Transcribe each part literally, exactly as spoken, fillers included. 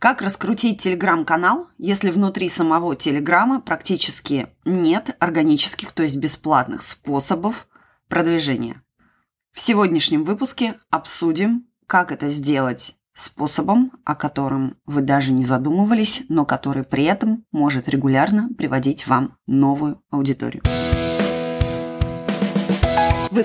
Как раскрутить Telegram-канал, если внутри самого Телеграма практически нет органических, то есть бесплатных способов продвижения? В сегодняшнем выпуске обсудим, как это сделать способом, о котором вы даже не задумывались, но который при этом может регулярно приводить вам новую аудиторию. Вы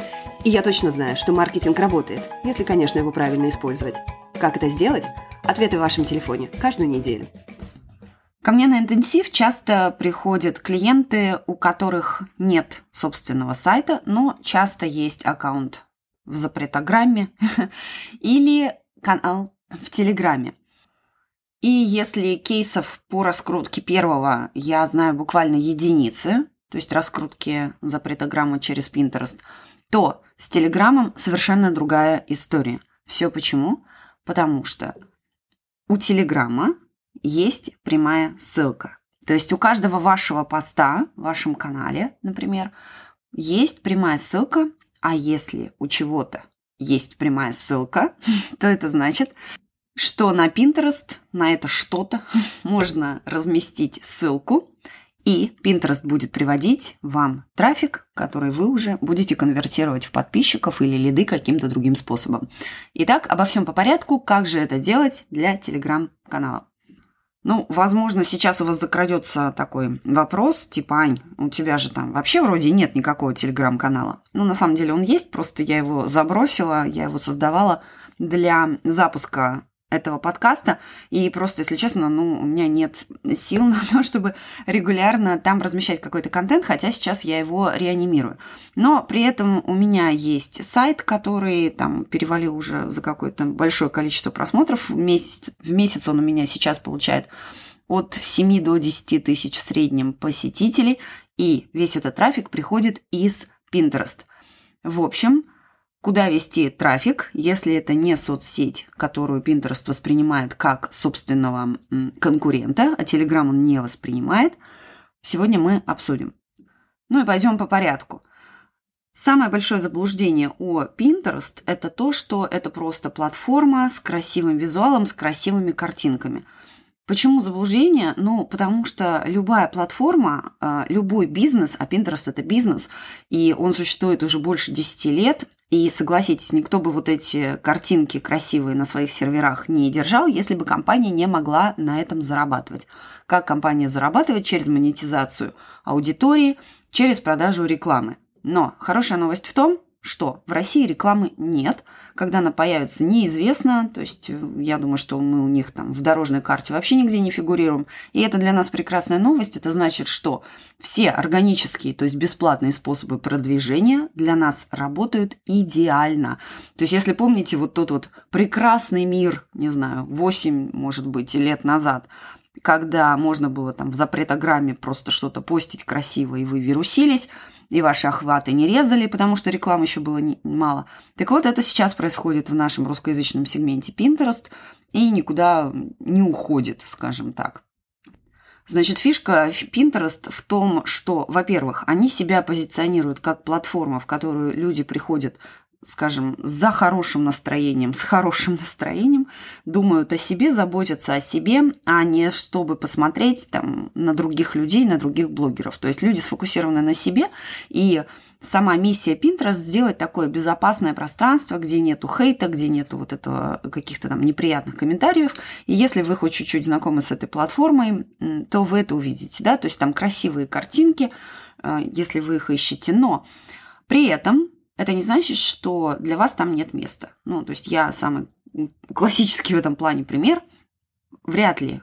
И я точно знаю, что маркетинг работает, если, конечно, его правильно использовать. Как это сделать? Ответы в вашем телефоне каждую неделю. Ко мне на интенсив часто приходят клиенты, у которых нет собственного сайта, но часто есть аккаунт в запретограмме или канал в Телеграме. И если кейсов по раскрутке первого я знаю буквально единицы, то есть раскрутки запретограммы через Pinterest, то с Телеграмом совершенно другая история. Все почему? Потому что у Телеграма есть прямая ссылка. То есть у каждого вашего поста в вашем канале, например, есть прямая ссылка, а если у чего-то есть прямая ссылка, то это значит, что на Pinterest, на это что-то, можно разместить ссылку, и Pinterest будет приводить вам трафик, который вы уже будете конвертировать в подписчиков или лиды каким-то другим способом. Итак, обо всем по порядку, как же это делать для Telegram-канала. Ну, возможно, сейчас у вас закрадется такой вопрос, типа, Ань, у тебя же там вообще вроде нет никакого Telegram-канала. Ну, на самом деле он есть, просто я его забросила, я его создавала для запуска этого подкаста, и просто, если честно, ну, у меня нет сил на то, чтобы регулярно там размещать какой-то контент, хотя сейчас я его реанимирую. Но при этом у меня есть сайт, который там перевалил уже за какое-то большое количество просмотров. В месяц, в месяц он у меня сейчас получает от семи до десяти тысяч в среднем посетителей, и весь этот трафик приходит из Pinterest. В общем, куда вести трафик, если это не соцсеть, которую Pinterest воспринимает как собственного конкурента, а Telegram он не воспринимает? Сегодня мы обсудим. Ну и пойдем по порядку. Самое большое заблуждение о Pinterest – это то, что это просто платформа с красивым визуалом, с красивыми картинками. Почему заблуждение? Ну, потому что любая платформа, любой бизнес, а Pinterest – это бизнес, и он существует уже больше десяти лет, и согласитесь, никто бы вот эти картинки красивые на своих серверах не держал, если бы компания не могла на этом зарабатывать. Как компания зарабатывает? Через монетизацию аудитории, через продажу рекламы. Но хорошая новость в том, что в России рекламы нет. Когда она появится, неизвестно. То есть я думаю, что мы у них там в дорожной карте вообще нигде не фигурируем. И это для нас прекрасная новость. Это значит, что все органические, то есть бесплатные способы продвижения для нас работают идеально. То есть если помните вот тот вот прекрасный мир, не знаю, восемь, может быть, лет назад, когда можно было там в запретограмме просто что-то постить красиво, и вы вирусились, и ваши охваты не резали, потому что рекламы еще было не, мало. Так вот, это сейчас происходит в нашем русскоязычном сегменте Pinterest и никуда не уходит, скажем так. Значит, фишка Pinterest в том, что, во-первых, они себя позиционируют как платформа, в которую люди приходят, скажем, за хорошим настроением, с хорошим настроением, думают о себе, заботятся о себе, а не чтобы посмотреть там, на других людей, на других блогеров. То есть люди сфокусированы на себе, и сама миссия Pinterest – сделать такое безопасное пространство, где нету хейта, где нету вот этого каких-то там неприятных комментариев. И если вы хоть чуть-чуть знакомы с этой платформой, то вы это увидите, да, то есть там красивые картинки, если вы их ищете, но при этом это не значит, что для вас там нет места. Ну, то есть я самый классический в этом плане пример. Вряд ли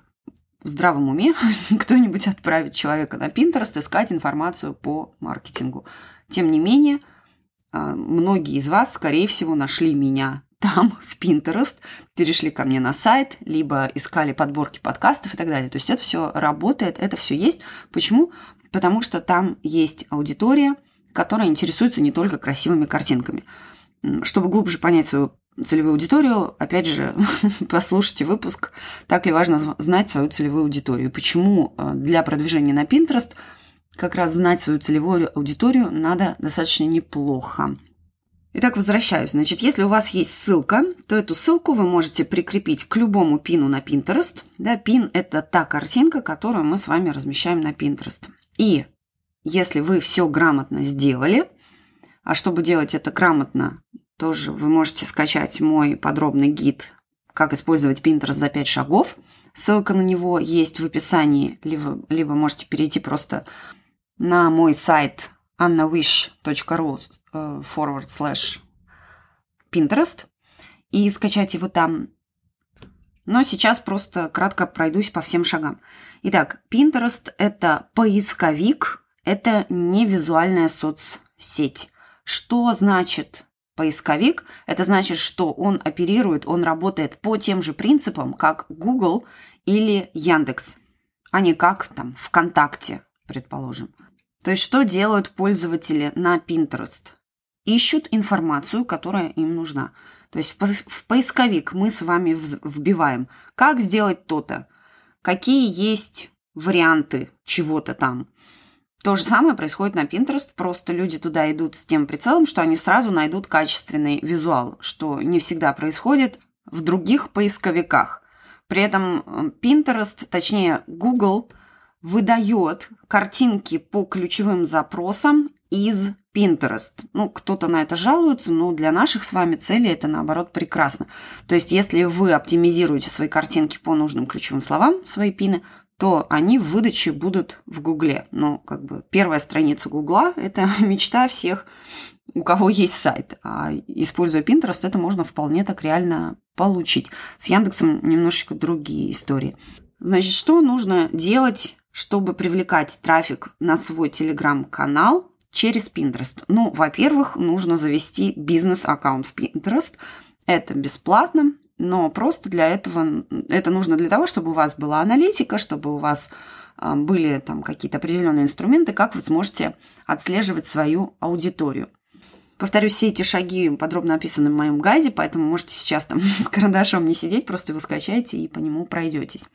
в здравом уме кто-нибудь отправит человека на Pinterest искать информацию по маркетингу. Тем не менее, многие из вас, скорее всего, нашли меня там, в Pinterest, перешли ко мне на сайт, либо искали подборки подкастов и так далее. То есть это все работает, это все есть. Почему? Потому что там есть аудитория, которая интересуется не только красивыми картинками. Чтобы глубже понять свою целевую аудиторию, опять же, послушайте выпуск «Так ли важно знать свою целевую аудиторию?». Почему для продвижения на Pinterest как раз знать свою целевую аудиторию надо достаточно неплохо. Итак, возвращаюсь. Значит, если у вас есть ссылка, то эту ссылку вы можете прикрепить к любому пину на Pinterest. Да, пин – это та картинка, которую мы с вами размещаем на Pinterest. И если вы все грамотно сделали, а чтобы делать это грамотно, тоже вы можете скачать мой подробный гид «Как использовать Pinterest за пять шагов». Ссылка на него есть в описании, либо, либо можете перейти просто на мой сайт annawish.ru forward slash Pinterest и скачать его там. Но сейчас просто кратко пройдусь по всем шагам. Итак, Pinterest – это поисковик, это не визуальная соцсеть. Что значит поисковик? Это значит, что он оперирует, он работает по тем же принципам, как Google или Яндекс, а не как там ВКонтакте, предположим. То есть что делают пользователи на Pinterest? Ищут информацию, которая им нужна. То есть в поисковик мы с вами вбиваем, как сделать то-то, какие есть варианты чего-то там. То же самое происходит на Pinterest, просто люди туда идут с тем прицелом, что они сразу найдут качественный визуал, что не всегда происходит в других поисковиках. При этом Pinterest, точнее Google, выдает картинки по ключевым запросам из Pinterest. Ну, кто-то на это жалуется, но для наших с вами целей это, наоборот, прекрасно. То есть, если вы оптимизируете свои картинки по нужным ключевым словам, свои пины, то они в выдаче будут в Гугле. Ну, как бы первая страница Гугла – это мечта всех, у кого есть сайт. А используя Pinterest, это можно вполне так реально получить. С Яндексом немножечко другие истории. Значит, что нужно делать, чтобы привлекать трафик на свой телеграм-канал через Pinterest? Ну, во-первых, нужно завести бизнес-аккаунт в Pinterest. Это бесплатно, но просто для этого это нужно для того, чтобы у вас была аналитика, чтобы у вас были там какие-то определенные инструменты, как вы сможете отслеживать свою аудиторию. Повторюсь, все эти шаги подробно описаны в моем гайде, поэтому можете сейчас там с карандашом не сидеть, просто его скачайте и по нему пройдетесь.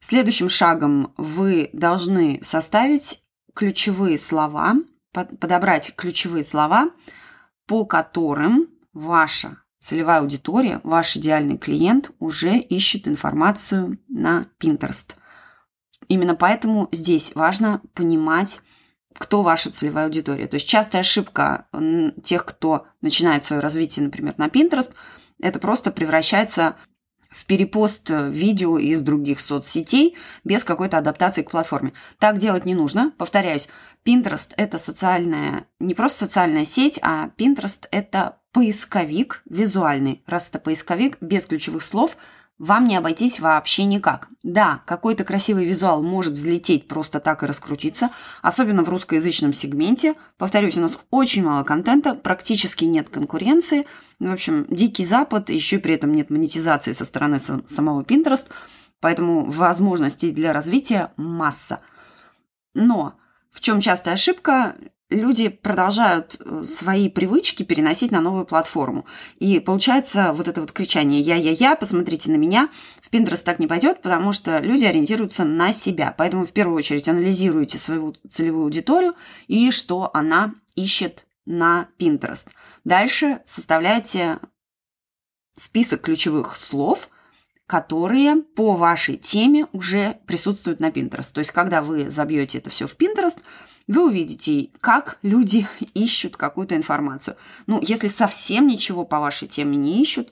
Следующим шагом вы должны составить ключевые слова, подобрать ключевые слова, по которым ваша целевая аудитория, ваш идеальный клиент уже ищет информацию на Pinterest. Именно поэтому здесь важно понимать, кто ваша целевая аудитория. То есть частая ошибка тех, кто начинает свое развитие, например, на Pinterest, это просто превращается в перепост видео из других соцсетей без какой-то адаптации к платформе. Так делать не нужно. Повторяюсь, Pinterest – это социальная, не просто социальная сеть, а Pinterest – это поисковик визуальный. Раз это поисковик, без ключевых слов – вам не обойтись вообще никак. Да, какой-то красивый визуал может взлететь просто так и раскрутиться, особенно в русскоязычном сегменте. Повторюсь, у нас очень мало контента, практически нет конкуренции. В общем, дикий запад, еще и при этом нет монетизации со стороны самого Pinterest, поэтому возможностей для развития масса. Но в чем частая ошибка? Люди продолжают свои привычки переносить на новую платформу. И получается вот это вот кричание «я-я-я», «посмотрите на меня». В Pinterest так не пойдет, потому что люди ориентируются на себя. Поэтому в первую очередь анализируйте свою целевую аудиторию и что она ищет на Pinterest. Дальше составляйте список ключевых слов, которые по вашей теме уже присутствуют на Pinterest. То есть, когда вы забьете это все в Pinterest, вы увидите, как люди ищут какую-то информацию. Ну, если совсем ничего по вашей теме не ищут,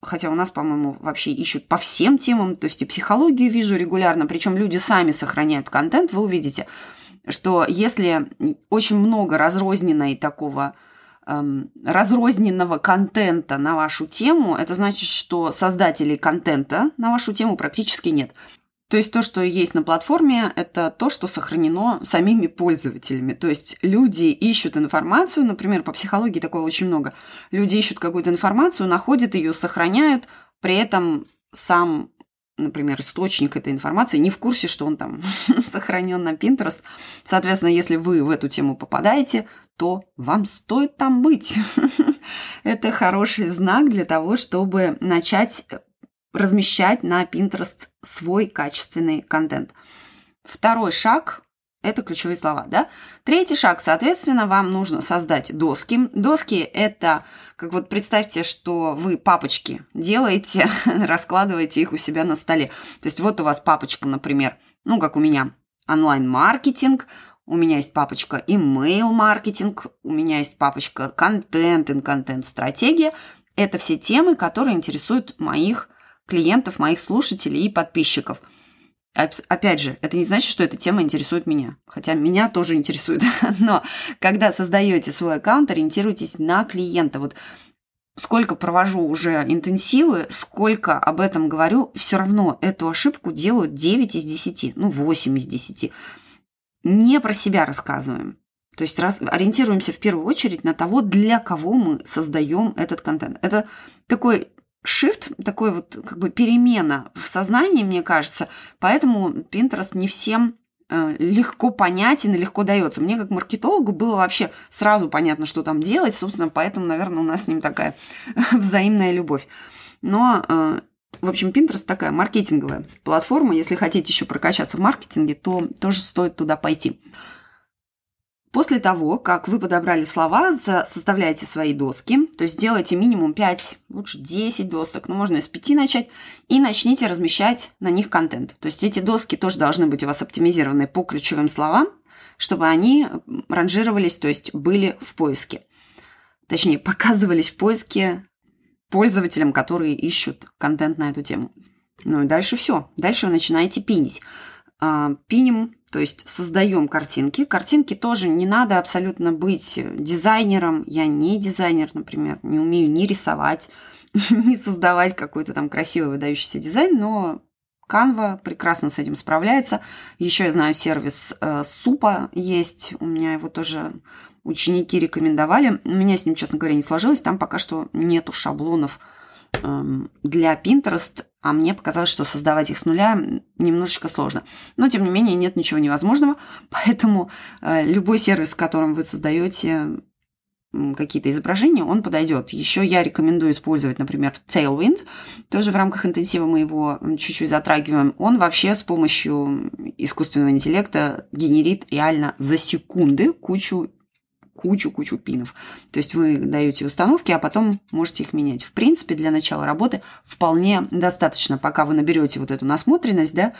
хотя у нас, по-моему, вообще ищут по всем темам, то есть и психологию вижу регулярно, причем люди сами сохраняют контент, вы увидите, что если очень много разрозненной такого... разрозненного контента на вашу тему, это значит, что создателей контента на вашу тему практически нет. То есть то, что есть на платформе, это то, что сохранено самими пользователями. То есть люди ищут информацию, например, по психологии такого очень много. Люди ищут какую-то информацию, находят ее, сохраняют, при этом сам, например, источник этой информации не в курсе, что он там сохранен на Pinterest. Соответственно, если вы в эту тему попадаете, то вам стоит там быть. Это хороший знак для того, чтобы начать размещать на Pinterest свой качественный контент. Второй шаг – это ключевые слова, да? Третий шаг, соответственно, вам нужно создать доски. Доски – это, как вот представьте, что вы папочки делаете, раскладываете их у себя на столе. То есть вот у вас папочка, например, ну, как у меня, онлайн-маркетинг, у меня есть папочка имейл-маркетинг, у меня есть папочка контент, инконтент-стратегия. Это все темы, которые интересуют моих клиентов, моих слушателей и подписчиков. Опять же, это не значит, что эта тема интересует меня, хотя меня тоже интересует. Но когда создаете свой аккаунт, ориентируйтесь на клиента. Вот сколько провожу уже интенсивы, сколько об этом говорю, все равно эту ошибку делают девять из десяти, ну восемь из десяти. Не про себя рассказываем. То есть раз, ориентируемся в первую очередь на того, для кого мы создаем этот контент. Это такой шифт, такой вот как бы перемена в сознании, мне кажется, поэтому Pinterest не всем легко понятен и легко дается. Мне как маркетологу было вообще сразу понятно, что там делать, собственно, поэтому, наверное, у нас с ним такая взаимная любовь. Но, в общем, Pinterest такая маркетинговая платформа. Если хотите еще прокачаться в маркетинге, то тоже стоит туда пойти. После того, как вы подобрали слова, составляете свои доски, то есть делайте минимум пять, лучше десять досок, но можно и с пяти начать, и начните размещать на них контент. То есть эти доски тоже должны быть у вас оптимизированы по ключевым словам, чтобы они ранжировались, то есть были в поиске. Точнее, показывались в поиске пользователям, которые ищут контент на эту тему. Ну и дальше все. Дальше вы начинаете пинить. Пиним, то есть создаем картинки. Картинки тоже не надо абсолютно быть дизайнером. Я не дизайнер, например, не умею ни рисовать, ни создавать какой-то там красивый выдающийся дизайн, но Canva прекрасно с этим справляется. Еще я знаю, сервис Supa есть, у меня его тоже ученики рекомендовали. У меня с ним, честно говоря, не сложилось, там пока что нету шаблонов для Pinterest, а мне показалось, что создавать их с нуля немножечко сложно. Но, тем не менее, нет ничего невозможного, поэтому любой сервис, в котором вы создаете какие-то изображения, он подойдет. Еще я рекомендую использовать, например, Tailwind. Тоже в рамках интенсива мы его чуть-чуть затрагиваем. Он вообще с помощью искусственного интеллекта генерит реально за секунды кучу кучу-кучу пинов. То есть вы даете установки, а потом можете их менять. В принципе, для начала работы вполне достаточно, пока вы наберете вот эту насмотренность, да,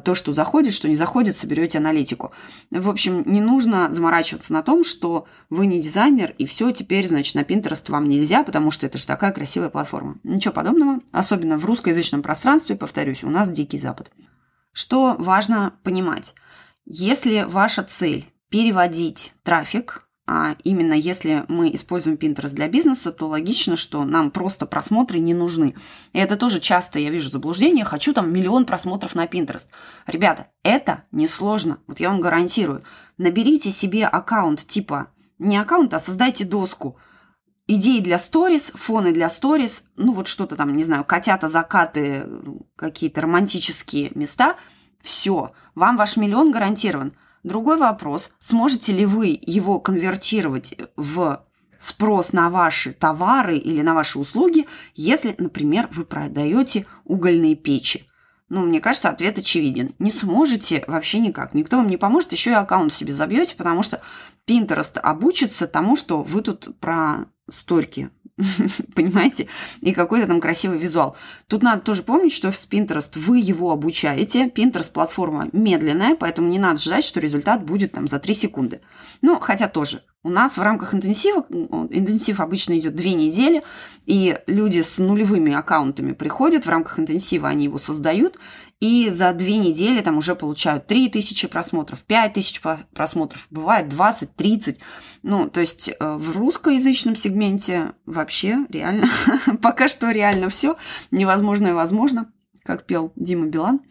то, что заходит, что не заходит, соберете аналитику. В общем, не нужно заморачиваться на том, что вы не дизайнер, и все, теперь, значит, на Pinterest вам нельзя, потому что это же такая красивая платформа. Ничего подобного, особенно в русскоязычном пространстве, повторюсь, у нас Дикий Запад. Что важно понимать? Если ваша цель переводить трафик, а именно если мы используем Pinterest для бизнеса, то логично, что нам просто просмотры не нужны. И это тоже часто я вижу заблуждение. Хочу там миллион просмотров на Pinterest. Ребята, это несложно. Вот я вам гарантирую. Наберите себе аккаунт типа... Не аккаунт, а создайте доску. Идеи для сторис, фоны для сторис. Ну вот что-то там, не знаю, котята, закаты, какие-то романтические места. Все. Вам ваш миллион гарантирован. Другой вопрос, сможете ли вы его конвертировать в спрос на ваши товары или на ваши услуги, если, например, вы продаете угольные печи? Ну, мне кажется, ответ очевиден. Не сможете вообще никак. Никто вам не поможет, еще и аккаунт себе забьете, потому что Pinterest обучится тому, что вы тут про стойки, понимаете, и какой-то там красивый визуал. Тут надо тоже помнить, что с Pinterest вы его обучаете. Pinterest платформа медленная, поэтому не надо ждать, что результат будет там за три секунды. Ну, хотя тоже. У нас в рамках интенсива, интенсив обычно идет две недели, и люди с нулевыми аккаунтами приходят, в рамках интенсива они его создают, и за две недели там уже получают три тысячи просмотров, пять тысяч просмотров, бывает двадцать-тридцать. Ну, то есть в русскоязычном сегменте вообще реально, пока что реально все невозможно и возможно, как пел Дима Билан.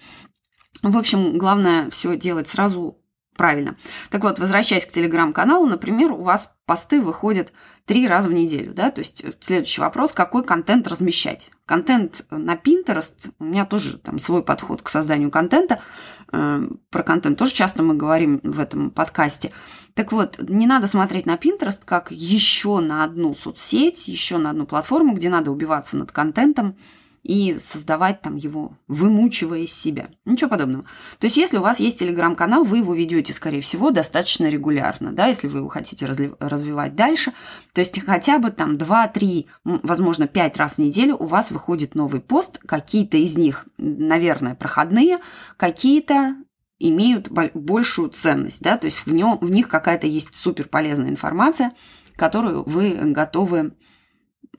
В общем, главное все делать сразу правильно. Так вот, возвращаясь к телеграм-каналу, например, у вас посты выходят три раза в неделю, да, то есть следующий вопрос, какой контент размещать. Контент на Pinterest, у меня тоже там свой подход к созданию контента, про контент тоже часто мы говорим в этом подкасте. Так вот, не надо смотреть на Pinterest как еще на одну соцсеть, еще на одну платформу, где надо убиваться над контентом и создавать там его, вымучивая из себя. Ничего подобного. То есть, если у вас есть телеграм-канал, вы его ведете, скорее всего, достаточно регулярно, да, если вы его хотите развивать дальше. То есть, хотя бы там два-три, возможно, пять раз в неделю у вас выходит новый пост. Какие-то из них, наверное, проходные, какие-то имеют большую ценность, да, то есть в нем, в них какая-то есть суперполезная информация, которую вы готовы,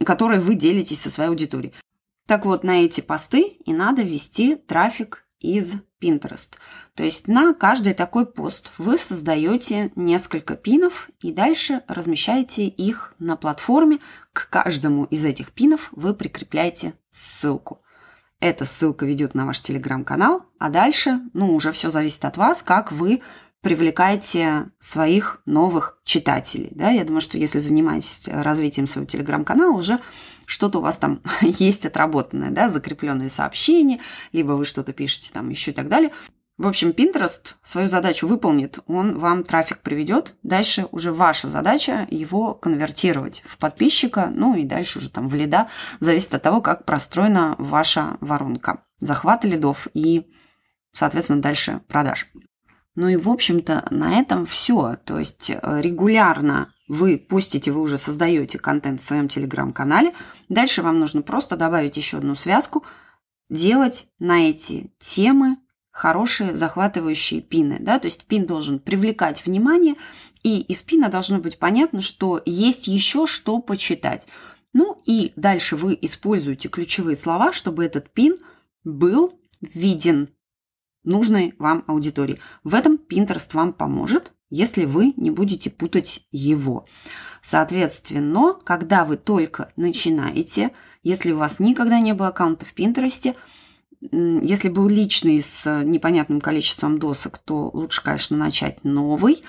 которой вы делитесь со своей аудиторией. Так вот, на эти посты и надо вести трафик из Pinterest. То есть на каждый такой пост вы создаете несколько пинов и дальше размещаете их на платформе. К каждому из этих пинов вы прикрепляете ссылку. Эта ссылка ведет на ваш телеграм-канал, а дальше, ну, уже все зависит от вас, как вы привлекаете своих новых читателей. Да? Я думаю, что если занимаетесь развитием своего телеграм-канала, уже что-то у вас там есть отработанное, да, закрепленные сообщения, либо вы что-то пишете там еще и так далее. В общем, Pinterest свою задачу выполнит, он вам трафик приведет. Дальше уже ваша задача его конвертировать в подписчика, ну и дальше уже там в лида, зависит от того, как простроена ваша воронка. Захват лидов и, соответственно, дальше продаж. Ну и, в общем-то, на этом все. То есть регулярно вы постите, вы уже создаете контент в своем телеграм-канале. Дальше вам нужно просто добавить еще одну связку, делать на эти темы хорошие захватывающие пины, да, то есть пин должен привлекать внимание, и из пина должно быть понятно, что есть еще что почитать. Ну и дальше вы используете ключевые слова, чтобы этот пин был виден нужной вам аудитории. В этом Pinterest вам поможет, если вы не будете путать его. Соответственно, когда вы только начинаете, если у вас никогда не было аккаунта в Pinterest, если был личный с непонятным количеством досок, то лучше, конечно, начать новый,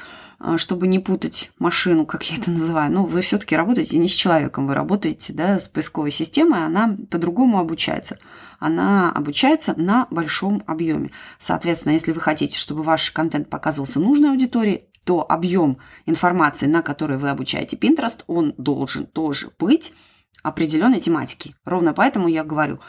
чтобы не путать машину, как я это называю. Но вы все-таки работаете не с человеком, вы работаете, да, с поисковой системой, она по-другому обучается. Она обучается на большом объеме. Соответственно, если вы хотите, чтобы ваш контент показывался нужной аудитории, то объем информации, на который вы обучаете Pinterest, он должен тоже быть определенной тематики. Ровно поэтому я говорю,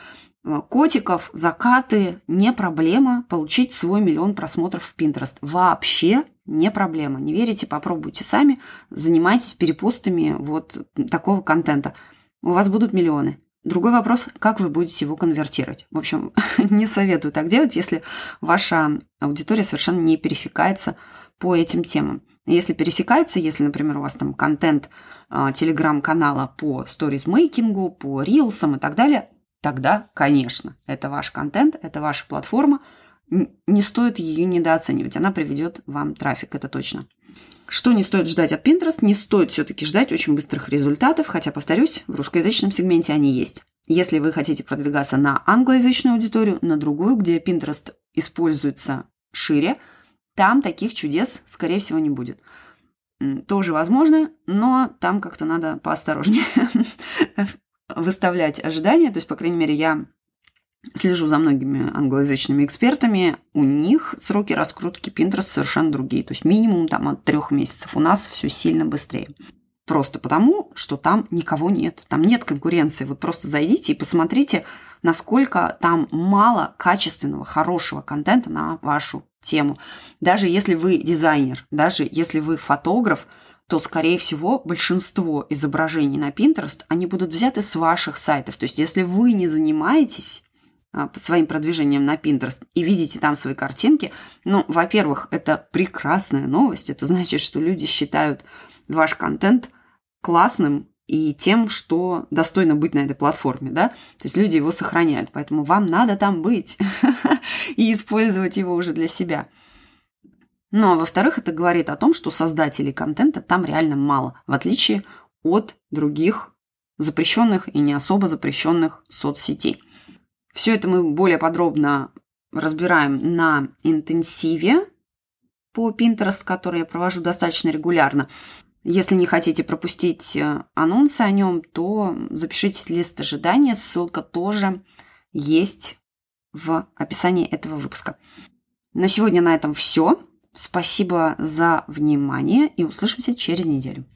котиков, закаты, не проблема получить свой миллион просмотров в Pinterest. Вообще не проблема. Не верите, попробуйте сами, занимайтесь перепостами вот такого контента. У вас будут миллионы. Другой вопрос, как вы будете его конвертировать. В общем, не советую так делать, если ваша аудитория совершенно не пересекается по этим темам. Если пересекается, если, например, у вас там контент а, телеграм-канала по сторизмейкингу, по рилсам и так далее, тогда, конечно, это ваш контент, это ваша платформа, не стоит ее недооценивать, она приведет вам трафик, это точно. Что не стоит ждать от Pinterest? Не стоит все-таки ждать очень быстрых результатов, хотя, повторюсь, в русскоязычном сегменте они есть. Если вы хотите продвигаться на англоязычную аудиторию, на другую, где Pinterest используется шире, там таких чудес, скорее всего, не будет. Тоже возможно, но там как-то надо поосторожнее выставлять ожидания, то есть, по крайней мере, я слежу за многими англоязычными экспертами, у них сроки раскрутки Pinterest совершенно другие, то есть минимум там от трех месяцев, у нас все сильно быстрее. Просто потому, что там никого нет, там нет конкуренции, вы просто зайдите и посмотрите, насколько там мало качественного, хорошего контента на вашу тему. Даже если вы дизайнер, даже если вы фотограф, то, скорее всего, большинство изображений на Pinterest, они будут взяты с ваших сайтов. То есть, если вы не занимаетесь своим продвижением на Pinterest и видите там свои картинки, ну, во-первых, это прекрасная новость. Это значит, что люди считают ваш контент классным и тем, что достойно быть на этой платформе, да? То есть, люди его сохраняют, поэтому вам надо там быть и использовать его уже для себя. Ну, а во-вторых, это говорит о том, что создателей контента там реально мало, в отличие от других запрещенных и не особо запрещенных соцсетей. Все это мы более подробно разбираем на интенсиве по Pinterest, который я провожу достаточно регулярно. Если не хотите пропустить анонсы о нем, то запишитесь в лист ожидания. Ссылка тоже есть в описании этого выпуска. На сегодня на этом все. Спасибо за внимание и услышимся через неделю.